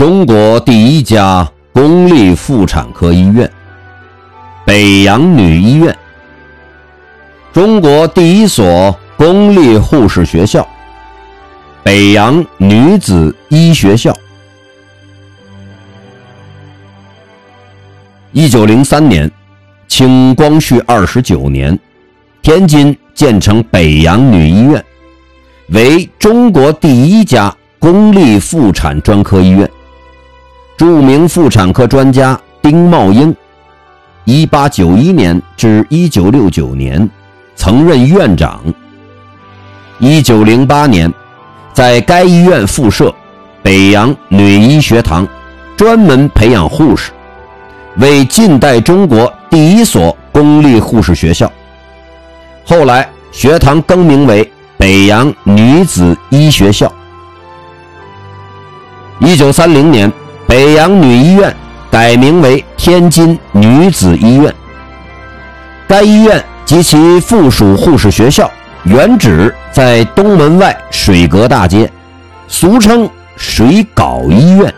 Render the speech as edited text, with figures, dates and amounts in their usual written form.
中国第一家公立妇产科医院——北洋女医院，中国第一所公立护士学校——北洋女子医学校。1903年，清光绪29年，天津建成北洋女医院，为中国第一家公立妇产专科医院。著名妇产科专家丁茂英 1891 年至1969年曾任院长。1908年在该医院附设北洋女医学堂，专门培养护士，为近代中国第一所公立护士学校。后来学堂更名为北洋女子医学校。1930年北洋女医院改名为天津女子医院。该医院及其附属护士学校原址在东门外水阁大街，俗称水窖医院。